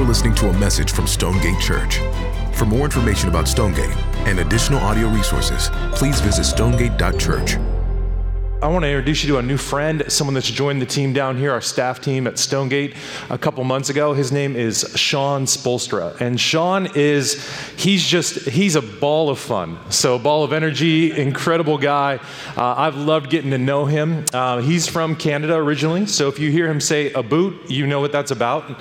You're listening to a message from Stonegate Church. For more information about Stonegate and additional audio resources, please visit stonegate.church. I want to introduce you to a new friend, someone that's joined the team down here, our staff team at Stonegate a couple months ago. His name is Sean Spolstra. And Sean is, he's a ball of fun. So ball of energy, incredible guy. I've loved getting to know him. He's from Canada originally. So if you hear him say a boot, you know what that's about.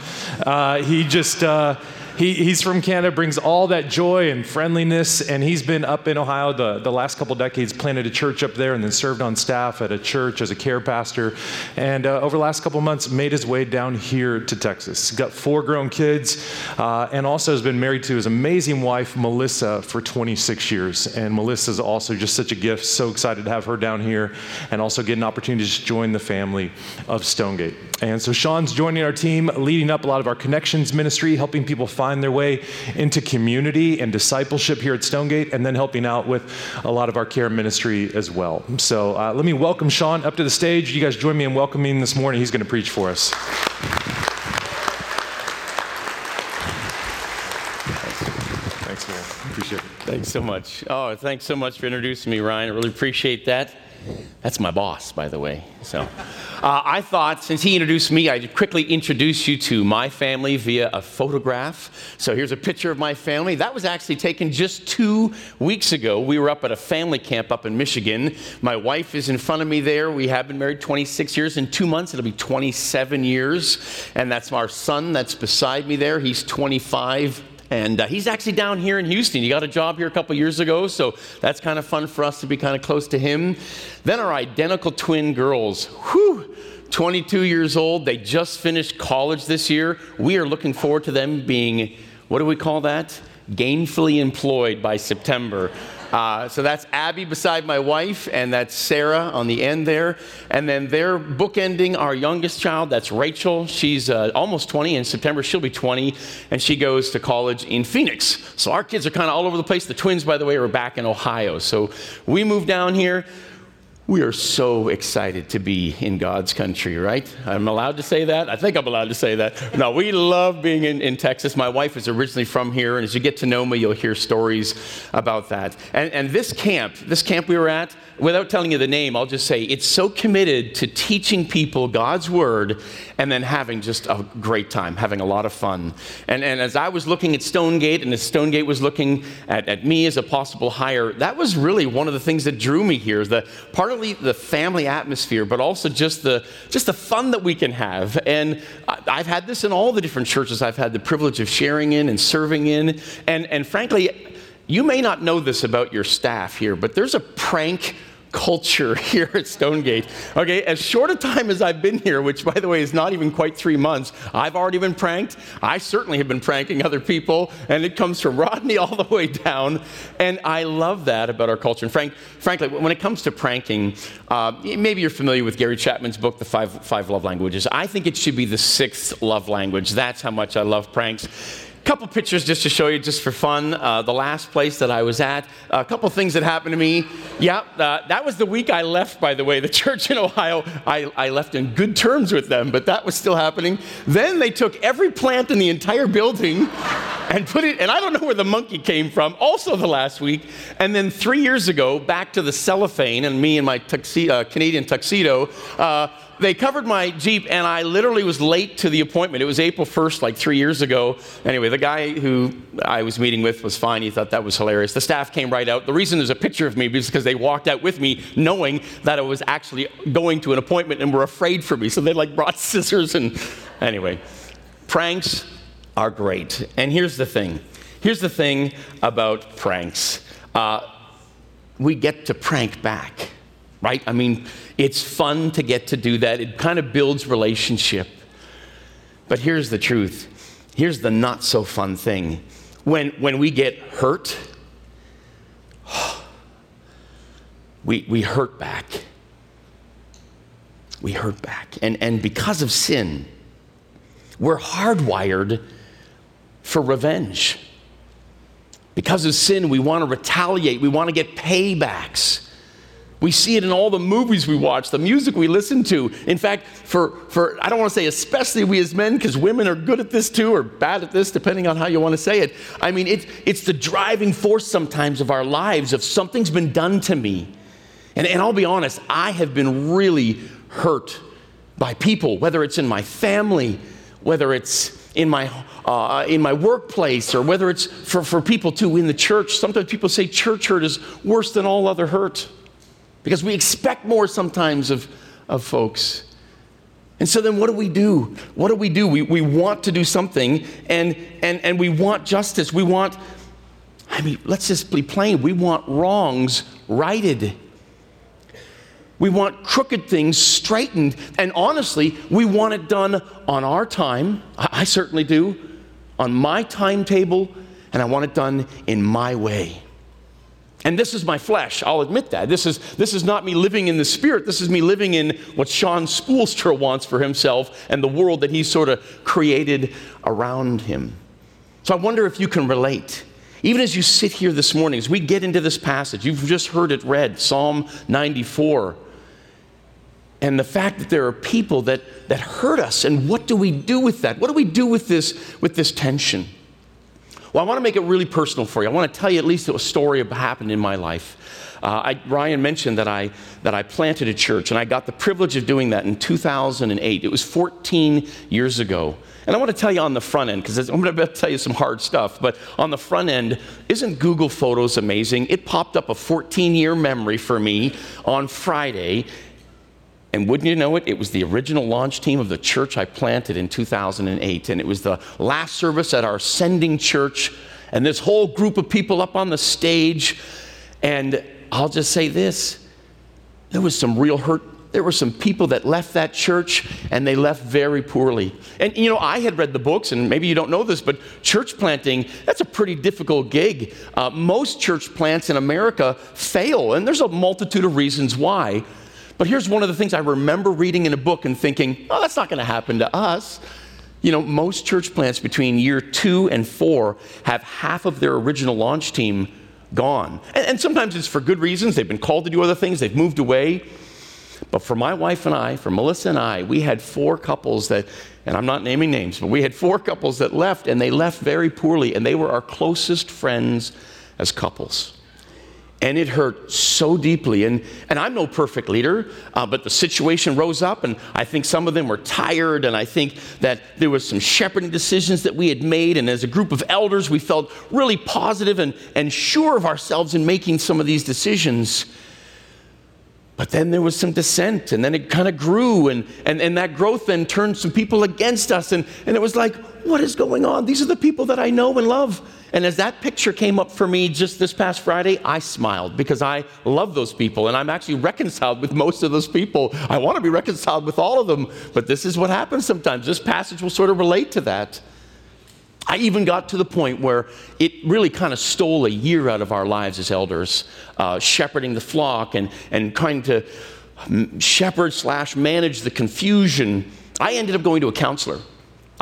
He's from Canada, brings all that joy and friendliness, and he's been up in Ohio the last couple decades, planted a church up there and then served on staff at a church as a care pastor, and over the last couple months made his way down here to Texas. He's got 4 grown kids, and also has been married to his amazing wife, Melissa, for 26 years, and Melissa's also just such a gift. So excited to have her down here and also get an opportunity to just join the family of Stonegate. And so Sean's joining our team, leading up a lot of our connections ministry, helping people find their way into community and discipleship here at Stonegate, and then helping out with a lot of our care ministry as well. So let me welcome Sean up to the stage. You guys join me in welcoming him this morning. He's going to preach for us. Thanks, man. Appreciate it. Thanks so much. Oh, thanks so much for introducing me, Ryan. I really appreciate that. That's my boss, by the way. So I thought, since he introduced me, I'd quickly introduce you to my family via a photograph. So here's a picture of my family. That was actually taken just 2 weeks ago. We were up at a family camp up in Michigan. My wife is in front of me there. We have been married 26 years. In 2 months, it'll be 27 years. And that's our son that's beside me there. He's 25. And he's actually down here in Houston. He got a job here a couple years ago, so that's kind of fun for us to be kind of close to him. Then our identical twin girls, 22 years old. They just finished college this year. We are looking forward to them being, what do we call that? Gainfully employed by September. So that's Abby beside my wife, and that's Sarah on the end there. And then they're bookending our youngest child. That's Rachel. She's almost 20. In September, she'll be 20, and she goes to college in Phoenix. So our kids are kind of all over the place. The twins, by the way, are back in Ohio. So we moved down here. We are so excited to be in God's country, right? I'm allowed to say that? I think I'm allowed to say that. No, we love being in Texas. My wife is originally from here, and as you get to know me, you'll hear stories about that. And this camp we were at, without telling you the name, I'll just say it's so committed to teaching people God's word and then having just a great time, having a lot of fun. And as I was looking at Stonegate, and as Stonegate was looking at me as a possible hire, that was really one of the things that drew me here, is that part of the family atmosphere, but also just the fun that we can have. And I've had this in all the different churches I've had the privilege of sharing in and serving in. And frankly, you may not know this about your staff here, but there's a prank culture here at Stonegate. Okay, as short a time as I've been here, which by the way is not even quite 3 months, I've already been pranked. I certainly have been pranking other people, and it comes from Rodney all the way down. And I love that about our culture. And frankly, when it comes to pranking, maybe you're familiar with Gary Chapman's book, The Five Love Languages. I think it should be the 6th love language. That's how much I love pranks. Couple pictures just to show you, just for fun. The last place that I was at, a couple things that happened to me. Yeah, that was the week I left, by the way, the church in Ohio. I left in good terms with them, but that was still happening. Then they took every plant in the entire building and put it, and I don't know where the monkey came from, also the last week. And then 3 years ago, back to the cellophane and me in my Canadian tuxedo, they covered my Jeep, and I literally was late to the appointment. It was April 1st, like 3 years ago. Anyway, the guy who I was meeting with was fine. He thought that was hilarious. The staff came right out. The reason there's a picture of me is because they walked out with me knowing that I was actually going to an appointment and were afraid for me. So they like brought scissors and anyway. Pranks are great. And here's the thing. Here's the thing about pranks. We get to prank back. Right? I mean, it's fun to get to do that. It kind of builds relationship. But here's the truth. Here's the not so fun thing. When we get hurt, we hurt back. We hurt back. And because of sin, we're hardwired for revenge. Because of sin, we want to retaliate. We want to get paybacks. We see it in all the movies we watch, the music we listen to. In fact, for I don't want to say especially we as men, because women are good at this too, or bad at this, depending on how you want to say it. I mean, it's the driving force sometimes of our lives, of something's been done to me. And I'll be honest, I have been really hurt by people, whether it's in my family, whether it's in my workplace, or whether it's for people too in the church. Sometimes people say church hurt is worse than all other hurt, because we expect more sometimes of folks. And so then what do we do? What do we do? We want to do something, and we want justice. We want, I mean, let's just be plain. We want wrongs righted. We want crooked things straightened. And honestly, we want it done on our time. I certainly do. On my timetable. And I want it done in my way. And this is my flesh, I'll admit that. This is not me living in the Spirit. This is me living in what Sean Spolstra wants for himself and the world that he sort of created around him. So I wonder if you can relate. Even as you sit here this morning, as we get into this passage, you've just heard it read, Psalm 94. And the fact that there are people that hurt us, and what do we do with that? What do we do with this tension? Well, I want to make it really personal for you. I want to tell you at least a story that happened in my life. Ryan mentioned that I planted a church, and I got the privilege of doing that in 2008. It was 14 years ago. And I want to tell you on the front end, because I'm going to tell you some hard stuff, but on the front end, isn't Google Photos amazing? It popped up a 14-year memory for me on Friday, and wouldn't you know it was the original launch team of the church I planted in 2008, and it was the last service at our sending church, and this whole group of people up on the stage. And I'll just say this, there was some real hurt. There were some people that left that church, and they left very poorly. And, you know, I had read the books, and maybe you don't know this, but church planting, that's a pretty difficult gig. Most church plants in America fail, and there's a multitude of reasons why. But here's one of the things I remember reading in a book and thinking, oh, that's not going to happen to us. You know, most church plants between year 2 and 4 have half of their original launch team gone. And sometimes it's for good reasons. They've been called to do other things. They've moved away. But for my wife and I, for Melissa and I, we had 4 couples that, and I'm not naming names, but we had 4 couples that left, and they left very poorly, and they were our closest friends as couples. And it hurt so deeply. And I'm no perfect leader, but the situation rose up, and I think some of them were tired, and I think that there was some shepherding decisions that we had made, and as a group of elders, we felt really positive and sure of ourselves in making some of these decisions. But then there was some dissent, and then it kind of grew, and that growth then turned some people against us, and it was like, what is going on? These are the people that I know and love. And as that picture came up for me just this past Friday, I smiled, because I love those people, and I'm actually reconciled with most of those people. I want to be reconciled with all of them, but this is what happens sometimes. This passage will sort of relate to that. I even got to the point where it really kind of stole a year out of our lives as elders, shepherding the flock and trying to shepherd / manage the confusion. I ended up going to a counselor.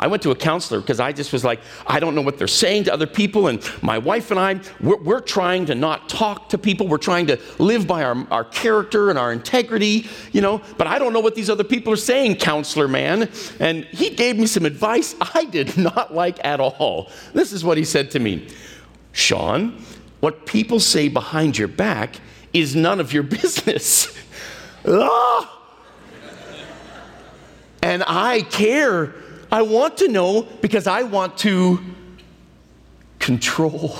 I went to a counselor because I just was like, I don't know what they're saying to other people. And my wife and I, we're trying to not talk to people. We're trying to live by our character and our integrity, you know. But I don't know what these other people are saying, counselor man. And he gave me some advice I did not like at all. This is what he said to me. Sean, what people say behind your back is none of your business. Ah! And I care. I want to know because I want to control.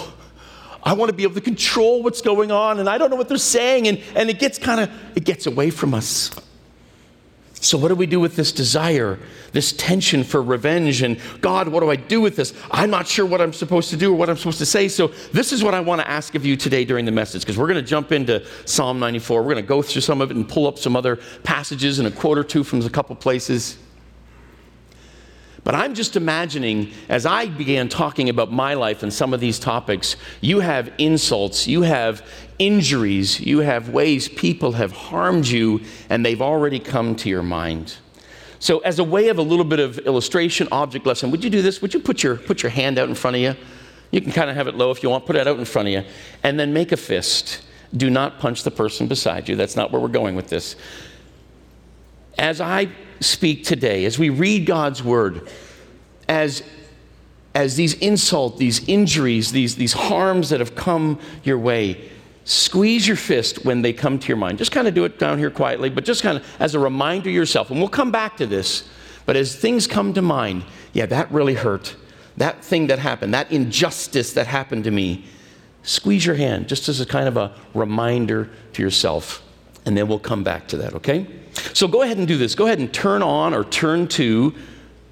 I want to be able to control what's going on, and I don't know what they're saying, and it gets away from us. So what do we do with this desire, this tension for revenge, and God, what do I do with this? I'm not sure what I'm supposed to do or what I'm supposed to say, so this is what I want to ask of you today during the message, because we're going to jump into Psalm 94. We're going to go through some of it and pull up some other passages and a quote or two from a couple places. But I'm just imagining, as I began talking about my life and some of these topics, you have insults, you have injuries, you have ways people have harmed you, and they've already come to your mind. So as a way of a little bit of illustration, object lesson, would you do this? Would you put your hand out in front of you? You can kind of have it low if you want. Put it out in front of you. And then make a fist. Do not punch the person beside you. That's not where we're going with this. As I speak today, as we read God's word, as these insults, these injuries, these harms that have come your way, squeeze your fist when they come to your mind. Just kind of do it down here quietly, but just kind of as a reminder yourself. And we'll come back to this. But as things come to mind, yeah, that really hurt. That thing that happened, that injustice that happened to me, squeeze your hand just as a kind of a reminder to yourself. And then we'll come back to that, okay? So go ahead and do this. Go ahead and turn on or turn to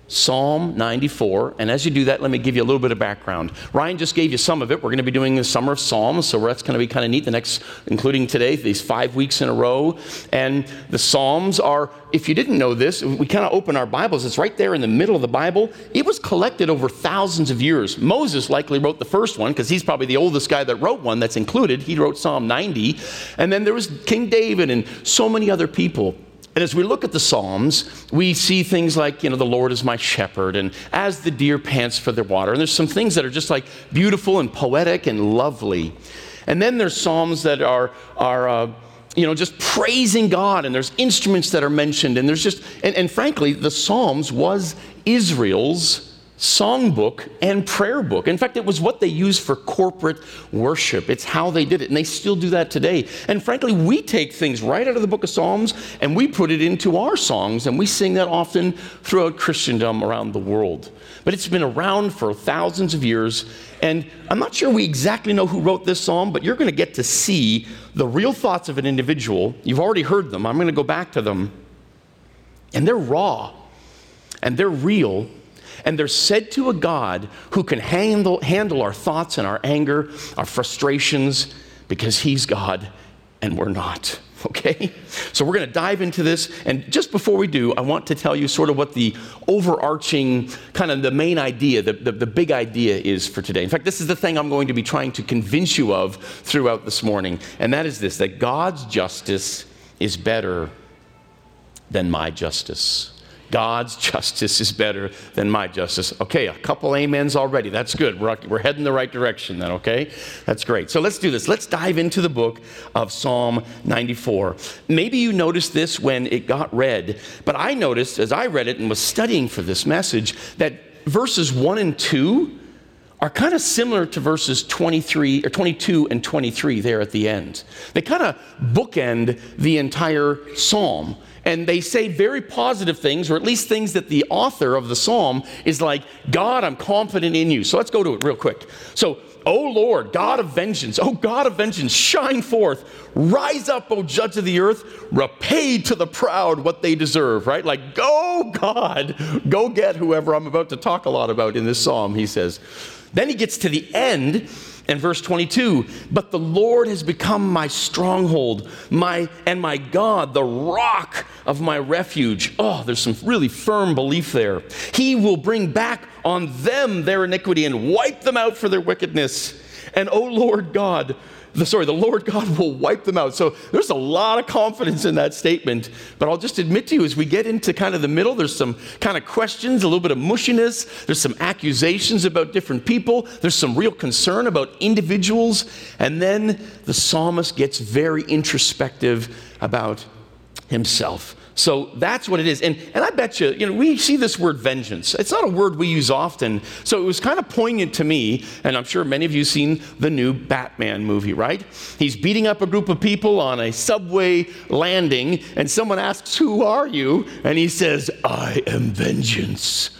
Psalm 94, and as you do that, let me give you a little bit of background. Ryan just gave you some of it. We're going to be doing the Summer of Psalms, so that's going to be kind of neat, the next, including today, these 5 weeks in a row. And the Psalms are, if you didn't know this, we kind of open our Bibles. It's right there in the middle of the Bible. It was collected over thousands of years. Moses likely wrote the first one, because he's probably the oldest guy that wrote one that's included. He wrote Psalm 90. And then there was King David and so many other people. And as we look at the Psalms, we see things like, you know, the Lord is my shepherd, and as the deer pants for the water. And there's some things that are just like beautiful and poetic and lovely. And then there's Psalms that are you know, just praising God. And there's instruments that are mentioned. And there's just, and frankly, the Psalms was Israel's songbook and prayer book. In fact, it was what they used for corporate worship. It's how they did it, and they still do that today. And frankly, we take things right out of the book of Psalms, and we put it into our songs, and we sing that often throughout Christendom around the world. But it's been around for thousands of years, and I'm not sure we exactly know who wrote this psalm, but you're going to get to see the real thoughts of an individual. You've already heard them. I'm going to go back to them. And they're raw, and they're real, and they're said to a God who can handle our thoughts and our anger, our frustrations, because he's God and we're not, okay? So we're going to dive into this. And just before we do, I want to tell you sort of what the overarching, kind of the main idea, the big idea is for today. In fact, this is the thing I'm going to be trying to convince you of throughout this morning. And that is this, that God's justice is better than my justice. God's justice is better than my justice. Okay, a couple amens already. That's good. We're heading the right direction then, okay? That's great. So let's do this. Let's dive into the book of Psalm 94. Maybe you noticed this when it got read, but I noticed as I read it and was studying for this message that verses 1 and 2 are kind of similar to verses 23 or 22 and 23 there at the end. They kind of bookend the entire psalm. And they say very positive things, or at least things that the author of the psalm is like, God, I'm confident in you. So let's go to it real quick. So, O Lord, God of vengeance, O God of vengeance, shine forth. Rise up, O judge of the earth. Repay to the proud what they deserve, right? Like, go, God, go get whoever I'm about to talk a lot about in this psalm, he says. Then he gets to the end. And verse 22, but the Lord has become my stronghold, my God, the rock of my refuge. Oh, there's some really firm belief there. He will bring back on them their iniquity and wipe them out for their wickedness. And oh Lord God, the Lord God will wipe them out. So there's a lot of confidence in that statement. But I'll just admit to you, as we get into kind of the middle, there's some kind of questions, a little bit of mushiness. There's some accusations about different people. There's some real concern about individuals. And then the psalmist gets very introspective about himself. So that's what it is. And I bet you, we see this word vengeance. It's not a word we use often. So it was kind of poignant to me, and I'm sure many of you have seen the new Batman movie, right? He's beating up a group of people on a subway landing, and someone asks, who are you? And he says, I am vengeance.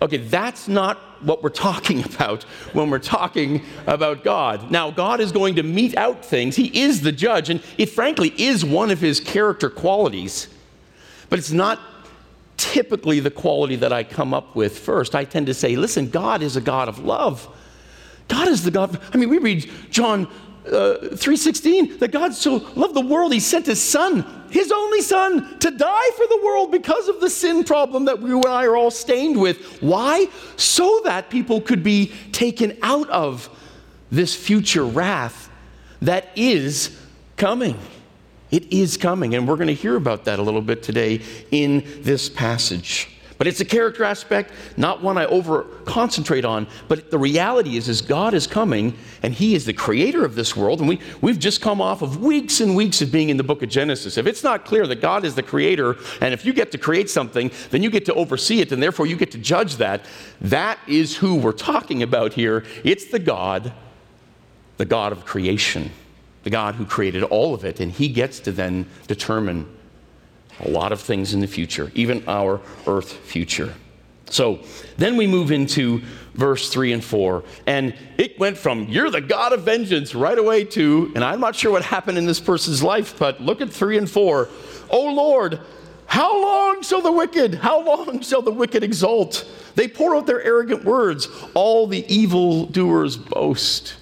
Okay, that's not what we're talking about when we're talking about God. Now, God is going to mete out things. He is the judge, and it frankly is one of his character qualities. But it's not typically the quality that I come up with first. I tend to say, listen, God is a God of love. God is the God. I mean, we read John 3:16, that God so loved the world, he sent his son, his only son, to die for the world because of the sin problem that you and I are all stained with. Why? So that people could be taken out of this future wrath that is coming. It is coming, and we're going to hear about that a little bit today in this passage. But it's a character aspect, not one I over-concentrate on. But the reality is God is coming, and He is the creator of this world. And we've just come off of weeks and weeks of being in the book of Genesis. If it's not clear that God is the creator, and if you get to create something, then you get to oversee it, and therefore you get to judge that. That is who we're talking about here. It's the God of creation, the God who created all of it, and He gets to then determine a lot of things in the future, even our earth future. So then we move into verse 3 and 4, and it went from, you're the God of vengeance, right away to, and I'm not sure what happened in this person's life, but look at 3 and 4. Oh Lord, how long shall the wicked, how long shall the wicked exult? They pour out their arrogant words. All the evildoers boast.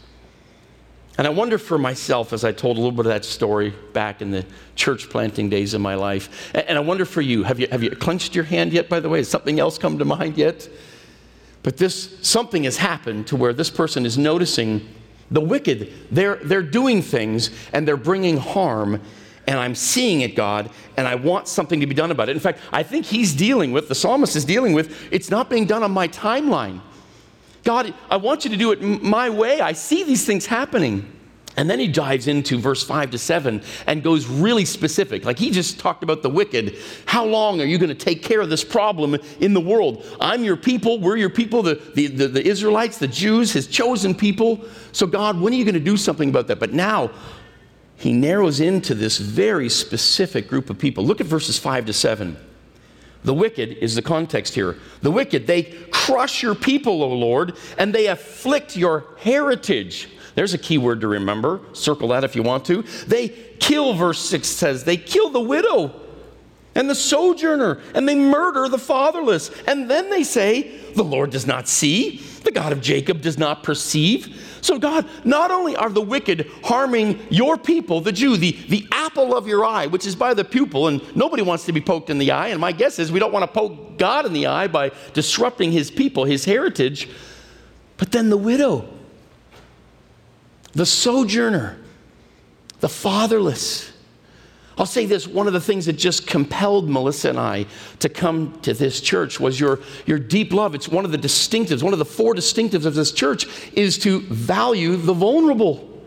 And I wonder for myself, as I told a little bit of that story back in the church planting days of my life, and I wonder for you, have you clenched your hand yet, by the way? Has something else come to mind yet? But something has happened to where this person is noticing the wicked. They're doing things, and they're bringing harm, and I'm seeing it, God, and I want something to be done about it. In fact, I think the psalmist is dealing with, it's not being done on my timeline. God, I want you to do it my way. I see these things happening. And then he dives into verse 5 to 7 and goes really specific. Like he just talked about the wicked. How long are you going to take care of this problem in the world? I'm your people. We're your people, the Israelites, the Jews, his chosen people. So God, when are you going to do something about that? But now he narrows into this very specific group of people. Look at verses 5 to 7. The wicked is the context here. The wicked, they crush your people, O Lord, and they afflict your heritage. There's a key word to remember. Circle that if you want to. They kill, verse 6 says, they kill the widow and the sojourner, and they murder the fatherless. And then they say, the Lord does not see, the God of Jacob does not perceive. So God, not only are the wicked harming your people, the Jew, the apple of your eye, which is by the pupil, and nobody wants to be poked in the eye, and my guess is we don't want to poke God in the eye by disrupting his people, his heritage, but then the widow, the sojourner, the fatherless. I'll say this, one of the things that just compelled Melissa and I to come to this church was your deep love. It's one of the distinctives, one of the four distinctives of this church is to value the vulnerable.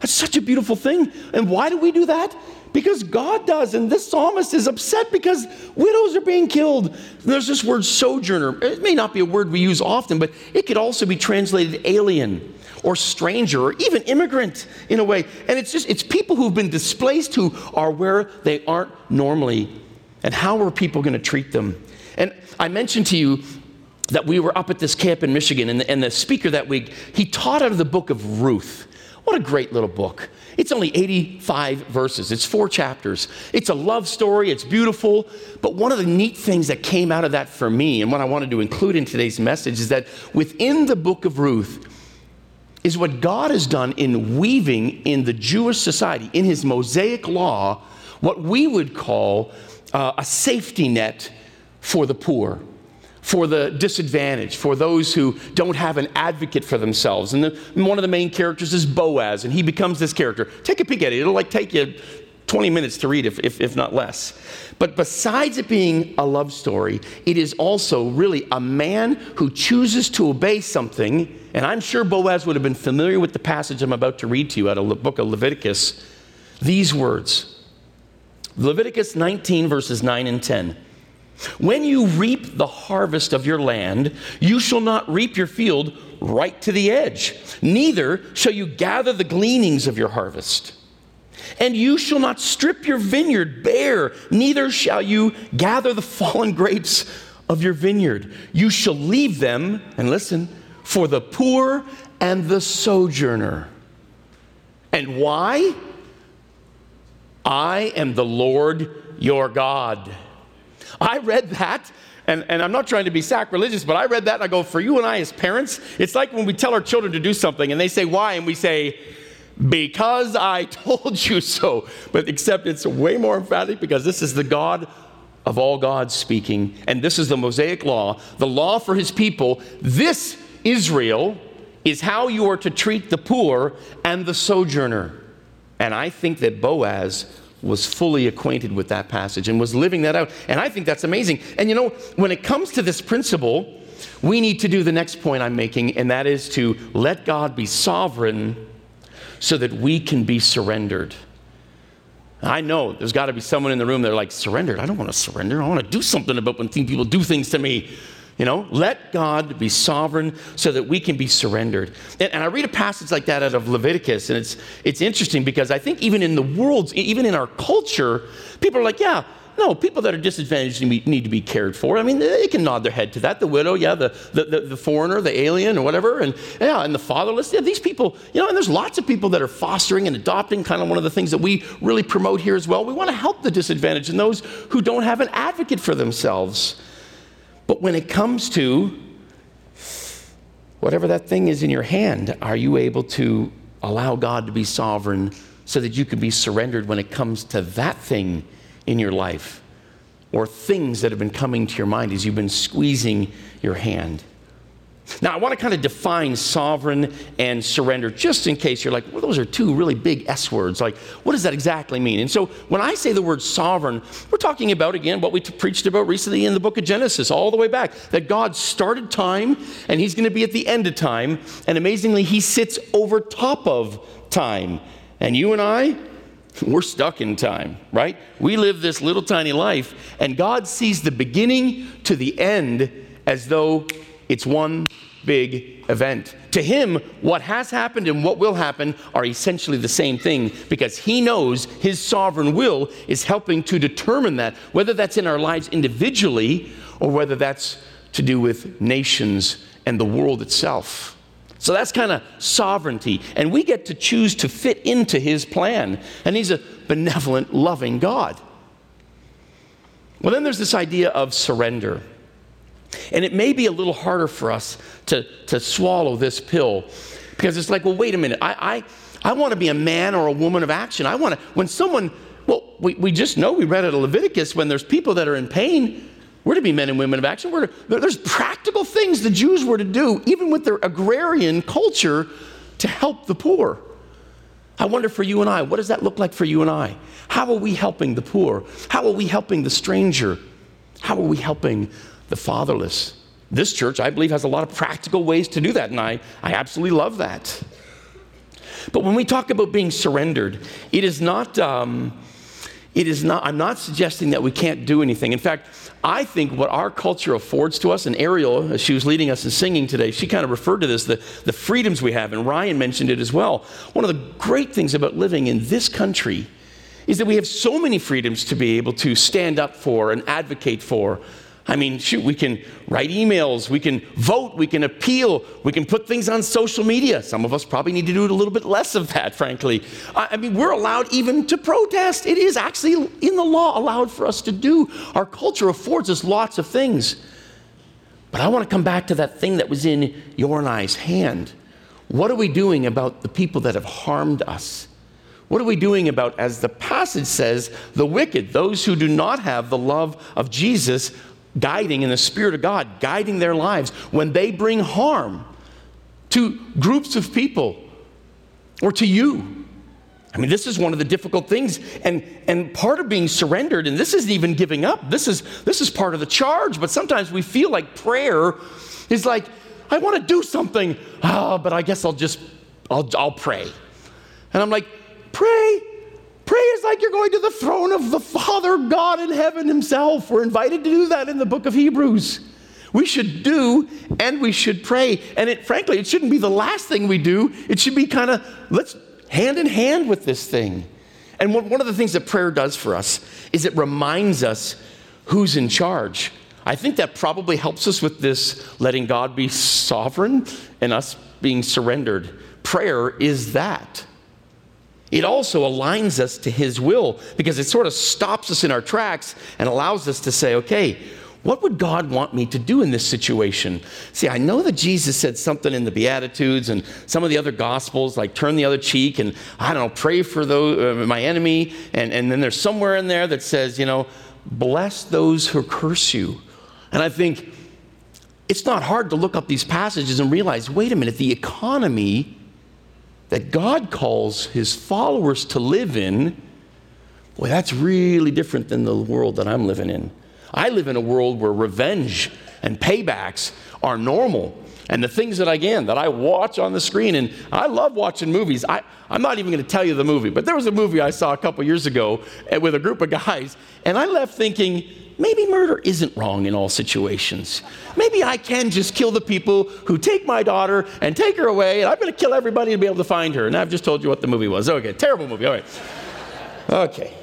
That's such a beautiful thing. And why do we do that? Because God does. And this psalmist is upset because widows are being killed. There's this word sojourner. It may not be a word we use often, but it could also be translated alien, or stranger, or even immigrant in a way. And it's people who've been displaced who are where they aren't normally. And how are people going to treat them? And I mentioned to you that we were up at this camp in Michigan, and the speaker that week, he taught out of the book of Ruth. What a great little book. It's only 85 verses. It's 4 chapters. It's a love story. It's beautiful. But one of the neat things that came out of that for me, and what I wanted to include in today's message, is that within the book of Ruth is what God has done in weaving in the Jewish society, in his Mosaic law, what we would call a safety net for the poor, for the disadvantaged, for those who don't have an advocate for themselves. And one of the main characters is Boaz, and he becomes this character. Take a peek at it. It'll take you 20 minutes to read, if not less. But besides it being a love story, it is also really a man who chooses to obey something. And I'm sure Boaz would have been familiar with the passage I'm about to read to you out of the book of Leviticus. These words, Leviticus 19, verses 9 and 10. When you reap the harvest of your land, you shall not reap your field right to the edge. Neither shall you gather the gleanings of your harvest. And you shall not strip your vineyard bare, neither shall you gather the fallen grapes of your vineyard. You shall leave them, and listen, for the poor and the sojourner. And why? I am the Lord your God. I read that, and I'm not trying to be sacrilegious, but I read that and I go, for you and I as parents, it's like when we tell our children to do something and they say why, and we say, because I told you so. But except it's way more emphatic because this is the God of all gods speaking. And this is the Mosaic law, the law for his people. This, Israel, is how you are to treat the poor and the sojourner. And I think that Boaz was fully acquainted with that passage and was living that out. And I think that's amazing. And you know, when it comes to this principle, we need to do the next point I'm making, and that is to let God be sovereign so that we can be surrendered. I know there's got to be someone in the room that are like, surrendered? I don't want to surrender. I want to do something about when people do things to me. You know, let God be sovereign so that we can be surrendered. And I read a passage like that out of Leviticus, and it's interesting because I think even in the world, even in our culture, people are like, yeah, no, people that are disadvantaged need to be cared for. I mean, they can nod their head to that. The widow, yeah, the foreigner, the alien or whatever, and yeah, and the fatherless. Yeah, these people, you know, and there's lots of people that are fostering and adopting, kind of one of the things that we really promote here as well. We want to help the disadvantaged and those who don't have an advocate for themselves. But when it comes to whatever that thing is in your hand, are you able to allow God to be sovereign so that you can be surrendered when it comes to that thing in your life or things that have been coming to your mind as you've been squeezing your hand? Now, I want to kind of define sovereign and surrender just in case you're like, well, those are two really big S words. Like, what does that exactly mean? And so when I say the word sovereign, we're talking about, again, what we preached about recently in the book of Genesis, all the way back, that God started time and he's going to be at the end of time. And amazingly, he sits over top of time. And you and I, we're stuck in time, right? We live this little tiny life, and God sees the beginning to the end as though it's one big event. To him, what has happened and what will happen are essentially the same thing, because he knows his sovereign will is helping to determine that, whether that's in our lives individually or whether that's to do with nations and the world itself. So that's kind of sovereignty, and we get to choose to fit into his plan, and he's a benevolent, loving God. Well, then there's this idea of surrender. And it may be a little harder for us to swallow this pill, because it's like, well, wait a minute. I want to be a man or a woman of action. I want to, when someone, well, we just know, we read out of Leviticus, when there's people that are in pain, we're to be men and women of action. There's practical things the Jews were to do, even with their agrarian culture, to help the poor. I wonder for you and I, what does that look like for you and I? How are we helping the poor? How are we helping the stranger? How are we helping the fatherless? This church, I believe, has a lot of practical ways to do that, and I absolutely love that. But when we talk about being surrendered, it is not. I'm not suggesting that we can't do anything. In fact, I think what our culture affords to us, and Ariel, as she was leading us in singing today, she kind of referred to this, the freedoms we have, and Ryan mentioned it as well. One of the great things about living in this country is that we have so many freedoms to be able to stand up for and advocate for. I mean, shoot, we can write emails, we can vote, we can appeal, we can put things on social media. Some of us probably need to do a little bit less of that, frankly. I mean, we're allowed even to protest. It is actually in the law allowed for us to do. Our culture affords us lots of things. But I want to come back to that thing that was in your and I's hand. What are we doing about the people that have harmed us? What are we doing about, as the passage says, the wicked, those who do not have the love of Jesus guiding in the Spirit of God, guiding their lives, when they bring harm to groups of people or to you? I mean, this is one of the difficult things, and part of being surrendered, and this isn't even giving up. This is part of the charge, but sometimes we feel like prayer is like, I want to do something, but I guess I'll pray. And I'm like, Pray is like you're going to the throne of the Father God in heaven himself. We're invited to do that in the book of Hebrews. We should do and we should pray. And frankly, it shouldn't be the last thing we do. It should be kind of, let's hand in hand with this thing. And one of the things that prayer does for us is it reminds us who's in charge. I think that probably helps us with this letting God be sovereign and us being surrendered. Prayer is that. It also aligns us to his will, because it sort of stops us in our tracks and allows us to say, okay, what would God want me to do in this situation? See, I know that Jesus said something in the Beatitudes and some of the other Gospels, like turn the other cheek and, I don't know, pray for my enemy. And then there's somewhere in there that says, you know, bless those who curse you. And I think it's not hard to look up these passages and realize, wait a minute, the economy that God calls his followers to live in Boy, that's really different than the world that I'm living in. I live in a world where revenge and paybacks are normal. And the things that, again, that I watch on the screen, and I love watching movies. I'm not even going to tell you the movie, but there was a movie I saw a couple years ago with a group of guys, and I left thinking, maybe murder isn't wrong in all situations. Maybe I can just kill the people who take my daughter and take her away, and I'm going to kill everybody to be able to find her. And I've just told you what the movie was. Okay, terrible movie. All right. Okay.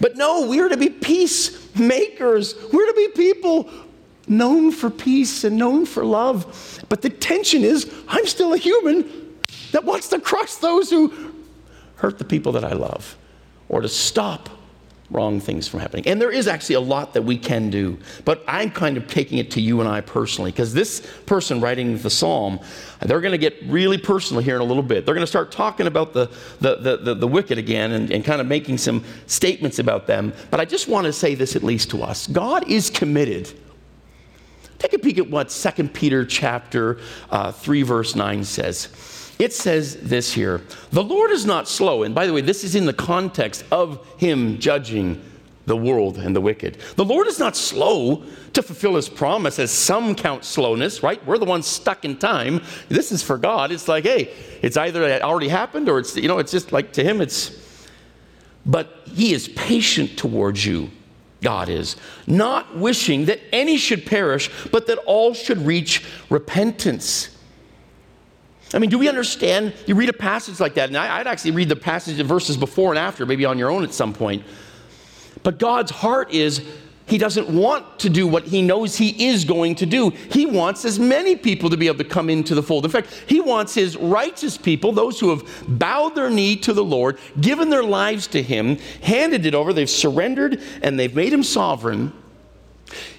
But no, we're to be peacemakers. We're to be people known for peace and known for love. But the tension is, I'm still a human that wants to crush those who hurt the people that I love, or to stop wrong things from happening. And there is actually a lot that we can do, but I'm kind of taking it to you and I personally, because this person writing the psalm, they're going to get really personal here in a little bit. They're going to start talking about the wicked again and kind of making some statements about them. But I just want to say this at least to us. God is committed. Take a peek at what 2nd Peter chapter 3 verse 9 says. It says this here, the Lord is not slow. And by the way, this is in the context of him judging the world and the wicked. The Lord is not slow to fulfill his promise, as some count slowness, right? We're the ones stuck in time. This is for God. It's like, hey, it's either it already happened or it's, you know, it's just like to him but he is patient towards you. God is, not wishing that any should perish, but that all should reach repentance. I mean, do we understand? You read a passage like that, and I'd actually read the passage of verses before and after, maybe on your own at some point. But God's heart is, he doesn't want to do what he knows he is going to do. He wants as many people to be able to come into the fold. In fact, he wants his righteous people, those who have bowed their knee to the Lord, given their lives to him, handed it over, they've surrendered, and they've made him sovereign.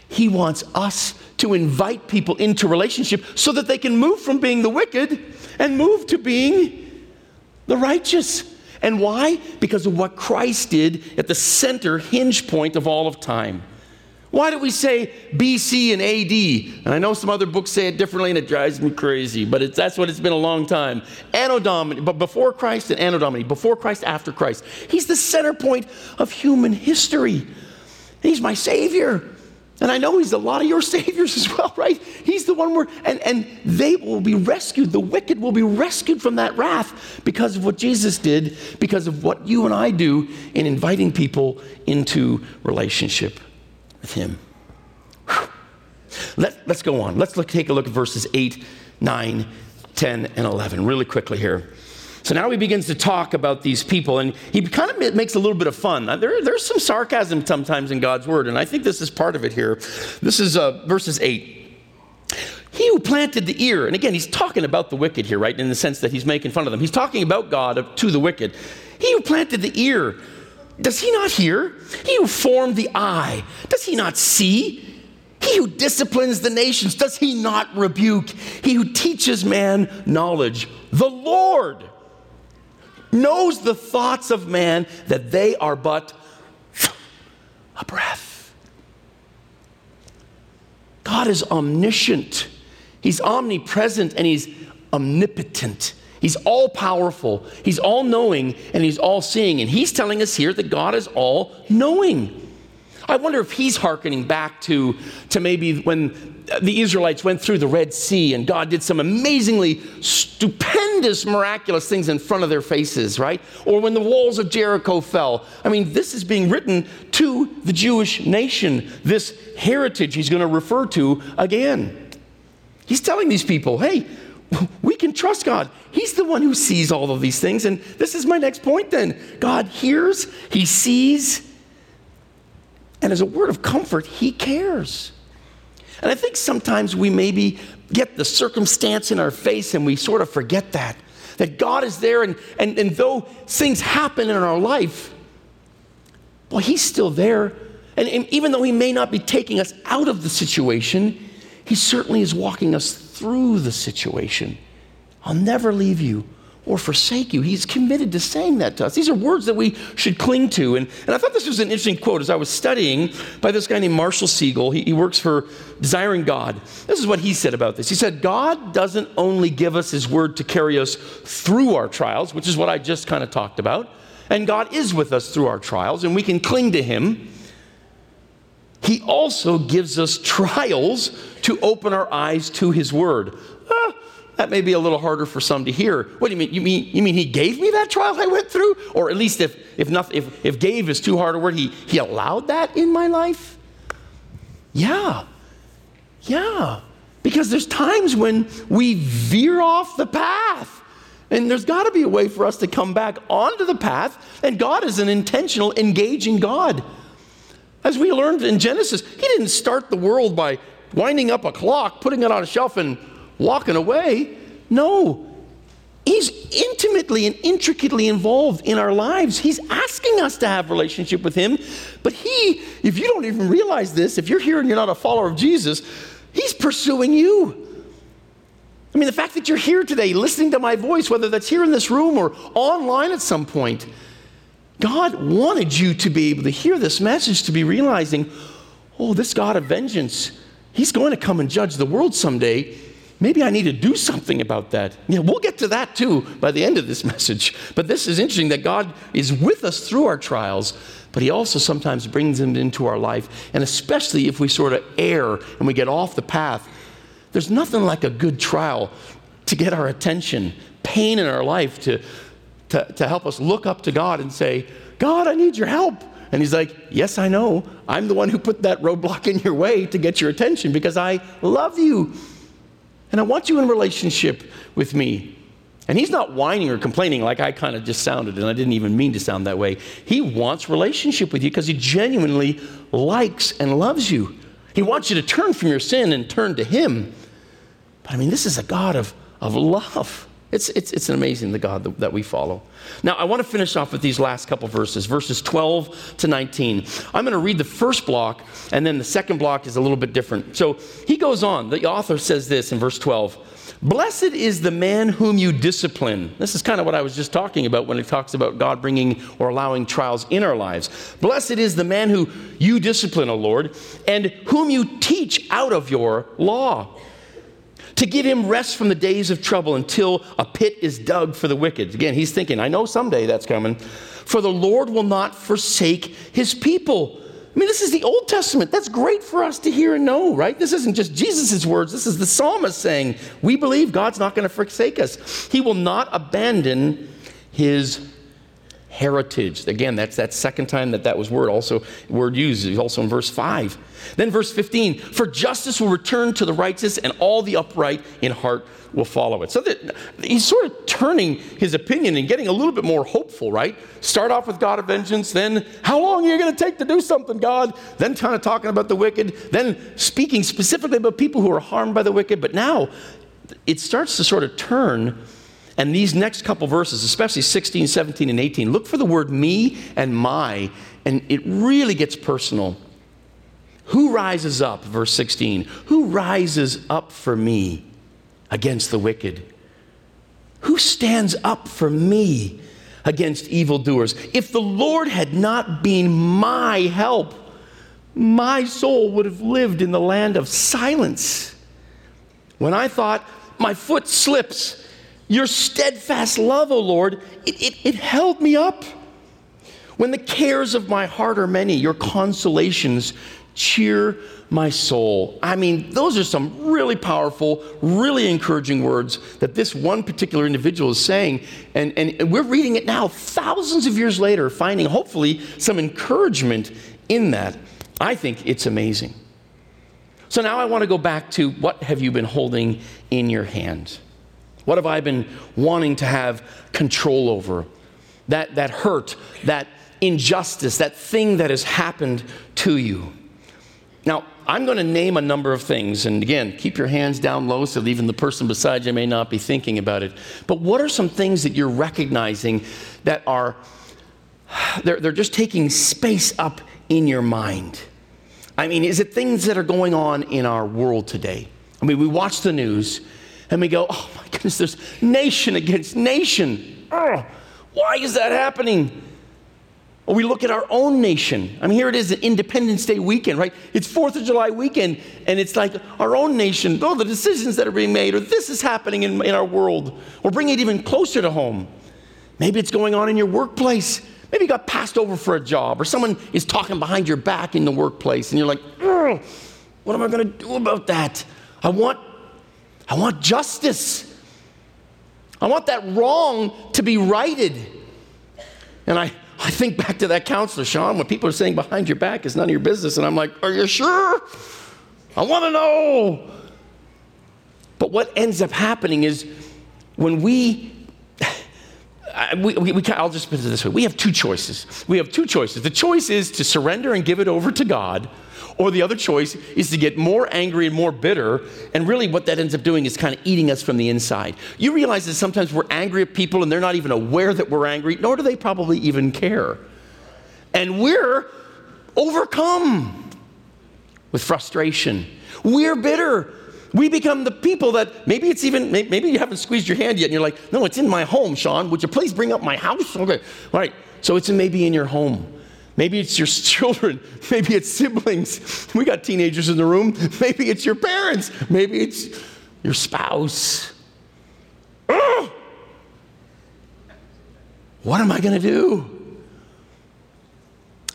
He wants us to invite people into relationship so that they can move from being the wicked and move to being the righteous. And why? Because of what Christ did at the center hinge point of all of time. Why do we say BC and AD? And I know some other books say it differently and it drives me crazy, but that's what it's been a long time. Anno Domini, but before Christ and Anno Domini, before Christ, after Christ. He's the center point of human history. He's my Savior. And I know he's a lot of your saviors as well, right? He's the one where, and they will be rescued. The wicked will be rescued from that wrath because of what Jesus did, because of what you and I do in inviting people into relationship with him. Let's go on. Let's take a look at verses 8, 9, 10, and 11 really quickly here. So now he begins to talk about these people, and he kind of makes a little bit of fun. There's some sarcasm sometimes in God's word, and I think this is part of it here. This is verses 8. He who planted the ear, and again, he's talking about the wicked here, right, in the sense that he's making fun of them. He's talking about God to the wicked. He who planted the ear, does he not hear? He who formed the eye, does he not see? He who disciplines the nations, does he not rebuke? He who teaches man knowledge, the Lord knows the thoughts of man, that they are but a breath. God is omniscient. He's omnipresent and he's omnipotent. He's all-powerful. He's all-knowing and he's all-seeing. And he's telling us here that God is all-knowing. I wonder if he's hearkening back to maybe when the Israelites went through the Red Sea and God did some amazingly stupendous, miraculous things in front of their faces, right? Or when the walls of Jericho fell. I mean, this is being written to the Jewish nation, this heritage he's going to refer to again. He's telling these people, hey, we can trust God. He's the one who sees all of these things. And this is my next point then. God hears, he sees, and as a word of comfort, he cares. And I think sometimes we maybe get the circumstance in our face and we sort of forget that God is there and though things happen in our life, well, he's still there. And even though he may not be taking us out of the situation, he certainly is walking us through the situation. I'll never leave you or forsake you. He's committed to saying that to us. These are words that we should cling to. And I thought this was an interesting quote as I was studying by this guy named Marshall Siegel. He works for Desiring God. This is what he said about this. He said, God doesn't only give us his word to carry us through our trials, which is what I just kind of talked about. And God is with us through our trials, and we can cling to him. He also gives us trials to open our eyes to his word. That may be a little harder for some to hear. What do you mean? You mean he gave me that trial I went through? Or at least if gave is too hard a word, he allowed that in my life? Yeah. Because there's times when we veer off the path. And there's got to be a way for us to come back onto the path. And God is an intentional, engaging God. As we learned in Genesis, he didn't start the world by winding up a clock, putting it on a shelf, and walking away. No. He's intimately and intricately involved in our lives. He's asking us to have a relationship with him. But he, if you don't even realize this, if you're here and you're not a follower of Jesus, he's pursuing you. I mean, the fact that you're here today listening to my voice, whether that's here in this room or online at some point, God wanted you to be able to hear this message, to be realizing, oh, this God of vengeance, he's going to come and judge the world someday. Maybe I need to do something about that. Yeah, we'll get to that too by the end of this message. But this is interesting that God is with us through our trials, but he also sometimes brings them into our life. And especially if we sort of err and we get off the path, there's nothing like a good trial to get our attention, pain in our life to help us look up to God and say, God, I need your help. And he's like, yes, I know. I'm the one who put that roadblock in your way to get your attention because I love you. And I want you in a relationship with me. And he's not whining or complaining like I kind of just sounded, and I didn't even mean to sound that way. He wants relationship with you because he genuinely likes and loves you. He wants you to turn from your sin and turn to him. But I mean, this is a God of love. It's amazing, the God that we follow. Now, I want to finish off with these last couple verses, verses 12 to 19. I'm going to read the first block, and then the second block is a little bit different. So he goes on. The author says this in verse 12. Blessed is the man whom you discipline. This is kind of what I was just talking about when it talks about God bringing or allowing trials in our lives. Blessed is the man who you discipline, O Lord, and whom you teach out of your law, to give him rest from the days of trouble until a pit is dug for the wicked. Again, he's thinking, I know someday that's coming. For the Lord will not forsake his people. I mean, this is the Old Testament. That's great for us to hear and know, right? This isn't just Jesus' words. This is the psalmist saying, we believe God's not going to forsake us. He will not abandon his heritage. Again, that's that second time that was word used, also in verse 5. Then verse 15, for justice will return to the righteous and all the upright in heart will follow it. So that he's sort of turning his opinion and getting a little bit more hopeful, right? Start off with God of vengeance, then how long are you going to take to do something, God? Then kind of talking about the wicked, then speaking specifically about people who are harmed by the wicked. But now it starts to sort of turn. And these next couple verses, especially 16, 17, and 18, look for the word me and my, and it really gets personal. Who rises up, verse 16? Who rises up for me against the wicked? Who stands up for me against evildoers? If the Lord had not been my help, my soul would have lived in the land of silence. When I thought, my foot slips, your steadfast love, O Lord, it held me up. When the cares of my heart are many, your consolations cheer my soul. I mean, those are some really powerful, really encouraging words that this one particular individual is saying. And we're reading it now, thousands of years later, finding hopefully some encouragement in that. I think it's amazing. So now I want to go back to what have you been holding in your hand? What have I been wanting to have control over? That hurt, that injustice, that thing that has happened to you. Now, I'm going to name a number of things. And again, keep your hands down low so that even the person beside you may not be thinking about it. But what are some things that you're recognizing that are, they're just taking space up in your mind? I mean, is it things that are going on in our world today? I mean, we watch the news and we go, oh my goodness, there's nation against nation. Oh, why is that happening? Or we look at our own nation. I mean, here it is, Independence Day weekend, right? It's 4th of July weekend, and it's like our own nation, oh, the decisions that are being made, or this is happening in our world, or bring it even closer to home. Maybe it's going on in your workplace. Maybe you got passed over for a job, or someone is talking behind your back in the workplace, and you're like, what am I going to do about that? I want justice. I want that wrong to be righted. And I think back to that counselor, Sean, when people are saying behind your back is none of your business. And I'm like, are you sure? I want to know. But what ends up happening is when I'll just put it this way. We have two choices. The choice is to surrender and give it over to God, or the other choice is to get more angry and more bitter. And really what that ends up doing is kind of eating us from the inside. You realize that sometimes we're angry at people and they're not even aware that we're angry, nor do they probably even care. And we're overcome with frustration. We're bitter. We become the people that maybe you haven't squeezed your hand yet and you're like, no, it's in my home, Sean. Would you please bring up my house? Okay. All right. So it's maybe in your home. Maybe it's your children. Maybe it's siblings. We got teenagers in the room. Maybe it's your parents. Maybe it's your spouse. What am I going to do?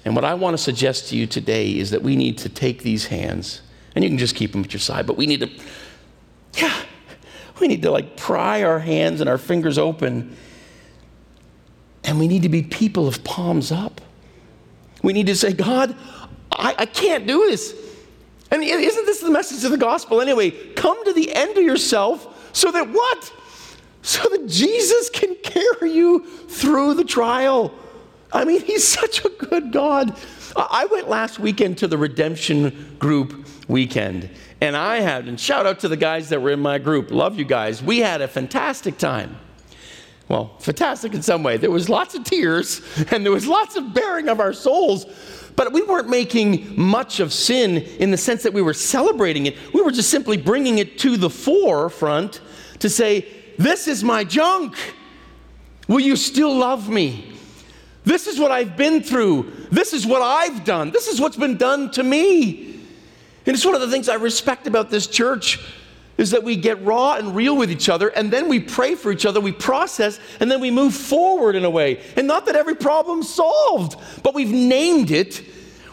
And what I want to suggest to you today is that we need to take these hands, and you can just keep them at your side, but we need to like pry our hands and our fingers open, and we need to be people of palms up. We need to say, God, I can't do this. I mean, isn't this the message of the gospel anyway? Come to the end of yourself so that what? So that Jesus can carry you through the trial. I mean, he's such a good God. I went last weekend to the Redemption Group weekend, and shout out to the guys that were in my group. Love you guys. We had a fantastic time. Well, fantastic in some way. There was lots of tears and there was lots of bearing of our souls, but we weren't making much of sin in the sense that we were celebrating it. We were just simply bringing it to the forefront to say, this is my junk. Will you still love me? This is what I've been through. This is what I've done. This is what's been done to me. And it's one of the things I respect about this church is that we get raw and real with each other, and then we pray for each other, we process, and then we move forward in a way. And not that every problem's solved, but we've named it.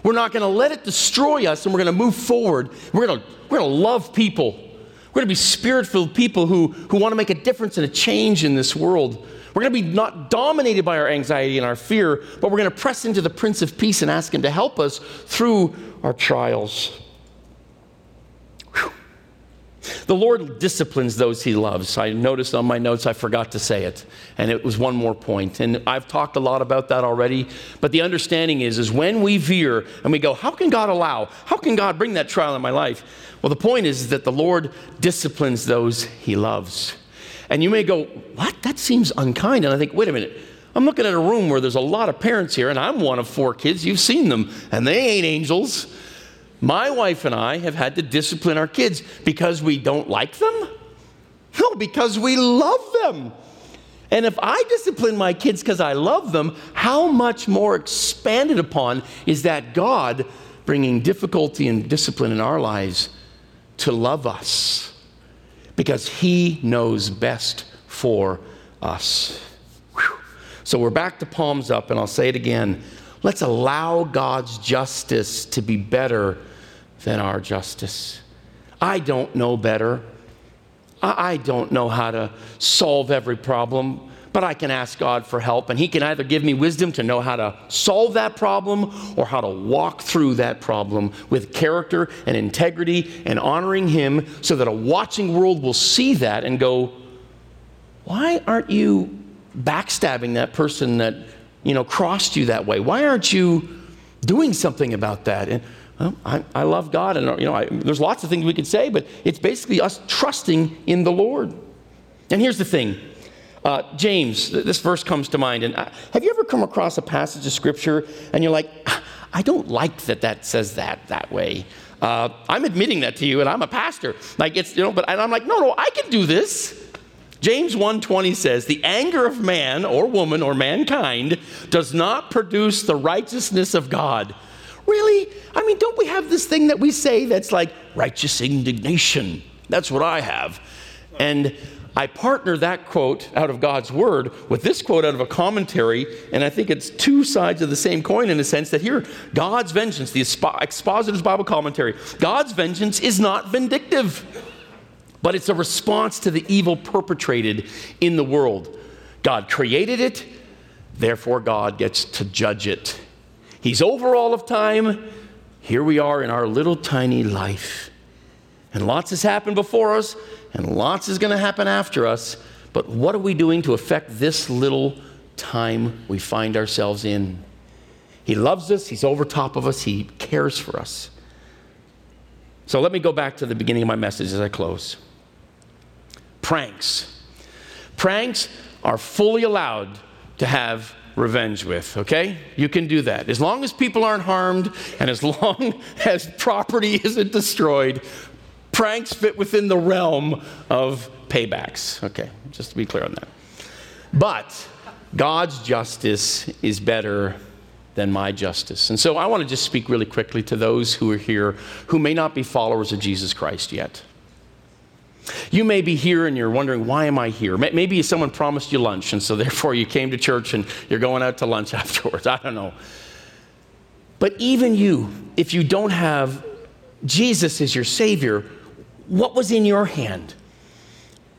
We're not going to let it destroy us, and we're going to move forward. We're going to love people. We're going to be spirit-filled people who want to make a difference and a change in this world. We're going to be not dominated by our anxiety and our fear, but we're going to press into the Prince of Peace and ask him to help us through our trials. The Lord disciplines those he loves. I noticed on my notes I forgot to say it, and it was one more point. And I've talked a lot about that already, but the understanding is when we veer and we go, how can God allow? How can God bring that trial in my life? Well, the point is that the Lord disciplines those he loves. And you may go, what? That seems unkind. And I think, wait a minute. I'm looking at a room where there's a lot of parents here, and I'm one of 4 kids. You've seen them, and they ain't angels. My wife and I have had to discipline our kids because we don't like them? No, because we love them. And if I discipline my kids because I love them, how much more expanded upon is that God bringing difficulty and discipline in our lives to love us? Because he knows best for us. Whew. So we're back to palms up, and I'll say it again. Let's allow God's justice to be better than our justice. I don't know better. I don't know how to solve every problem, but I can ask God for help, and he can either give me wisdom to know how to solve that problem or how to walk through that problem with character and integrity and honoring him so that a watching world will see that and go, why aren't you backstabbing that person that crossed you that way? Why aren't you doing something about that? And well, I love God, and there's lots of things we could say, but it's basically us trusting in the Lord. And here's the thing, James, this verse comes to mind. And have you ever come across a passage of scripture and you're like, I don't like that says that way. I'm admitting that to you, and I'm a pastor. Like it's and I'm like, no, I can do this. James 1:20 says, the anger of man or woman or mankind does not produce the righteousness of God. Really? I mean, don't we have this thing that we say that's like righteous indignation? That's what I have. And I partner that quote out of God's Word with this quote out of a commentary, and I think it's two sides of the same coin in a sense that here, God's vengeance, the Expositor's Bible Commentary, God's vengeance is not vindictive, but it's a response to the evil perpetrated in the world. God created it, therefore God gets to judge it. He's over all of time. Here we are in our little tiny life. And lots has happened before us, and lots is going to happen after us. But what are we doing to affect this little time we find ourselves in? He loves us. He's over top of us. He cares for us. So let me go back to the beginning of my message as I close. Pranks. Pranks are fully allowed to have revenge with, okay? You can do that. As long as people aren't harmed and as long as property isn't destroyed, pranks fit within the realm of paybacks. Okay, just to be clear on that. But God's justice is better than my justice. And so I want to just speak really quickly to those who are here who may not be followers of Jesus Christ yet. You may be here and you're wondering, why am I here? Maybe someone promised you lunch, and so therefore you came to church and you're going out to lunch afterwards. I don't know. But even you, if you don't have Jesus as your Savior, what was in your hand?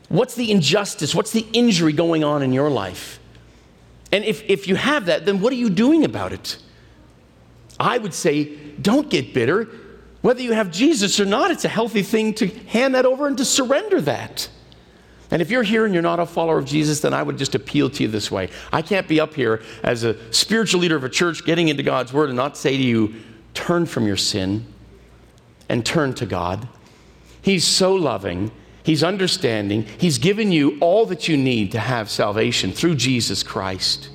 What's the injustice? What's the injury going on in your life? And if you have that, then what are you doing about it? I would say, don't get bitter. Whether you have Jesus or not, it's a healthy thing to hand that over and to surrender that. And if you're here and you're not a follower of Jesus, then I would just appeal to you this way. I can't be up here as a spiritual leader of a church getting into God's Word and not say to you, turn from your sin and turn to God. He's so loving. He's understanding. He's given you all that you need to have salvation through Jesus Christ.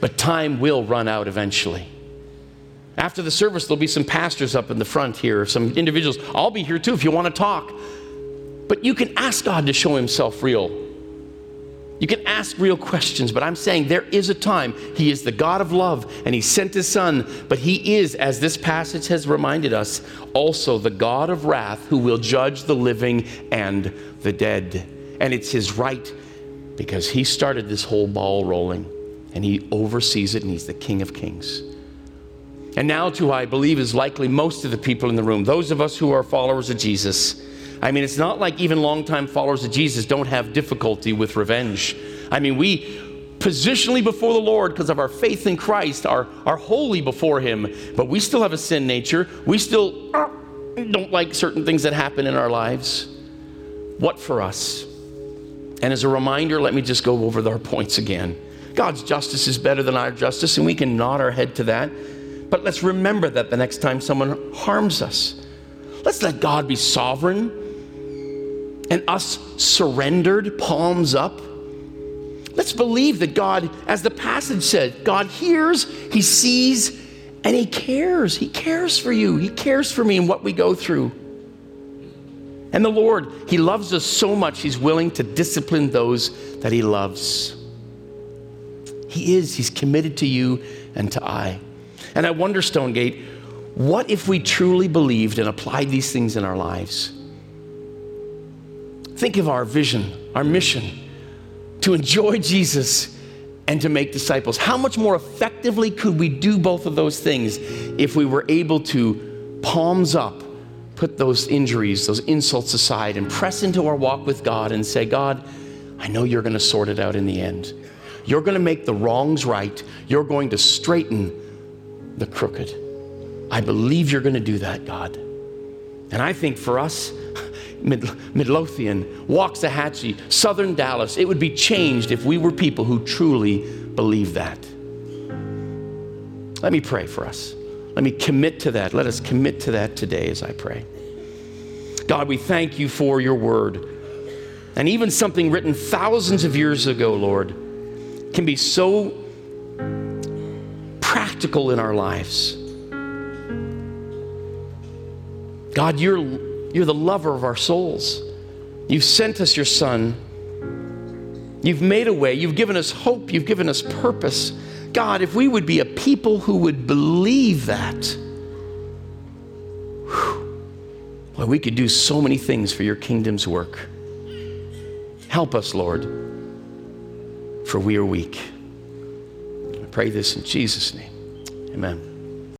But time will run out eventually. After the service, there'll be some pastors up in the front here, some individuals. I'll be here too if you want to talk. But you can ask God to show himself real. You can ask real questions, but I'm saying there is a time. He is the God of love, and he sent his Son. But he is, as this passage has reminded us, also the God of wrath who will judge the living and the dead. And it's his right because he started this whole ball rolling, and he oversees it, and he's the King of Kings. And now to, I believe, is likely most of the people in the room, those of us who are followers of Jesus. I mean, it's not like even longtime followers of Jesus don't have difficulty with revenge. I mean, we positionally before the Lord because of our faith in Christ are holy before him, but we still have a sin nature. We still don't like certain things that happen in our lives. What for us? And as a reminder, let me just go over our points again. God's justice is better than our justice, and we can nod our head to that. But let's remember that the next time someone harms us, let's let God be sovereign and us surrendered, palms up. Let's believe that God, as the passage said, God hears, he sees, and he cares. He cares for you. He cares for me and what we go through. And the Lord, he loves us so much, he's willing to discipline those that he loves. He's committed to you and to I. And I wonder, Stonegate, what if we truly believed and applied these things in our lives? Think of our vision, our mission, to enjoy Jesus and to make disciples. How much more effectively could we do both of those things if we were able to palms up, put those injuries, those insults aside, and press into our walk with God and say, God, I know you're going to sort it out in the end. You're going to make the wrongs right. You're going to straighten the crooked. I believe you're going to do that, God. And I think for us, Midlothian, Waxahachie, Southern Dallas, it would be changed if we were people who truly believe that. Let me pray for us. Let me commit to that. Let us commit to that today as I pray. God, we thank you for your word. And even something written thousands of years ago, Lord, can be so practical in our lives. God, you're the lover of our souls. You've sent us your Son. You've made a way. You've given us hope. You've given us purpose. God, if we would be a people who would believe that, boy, we could do so many things for your kingdom's work. Help us, Lord, for we are weak. I pray this in Jesus' name. Amen.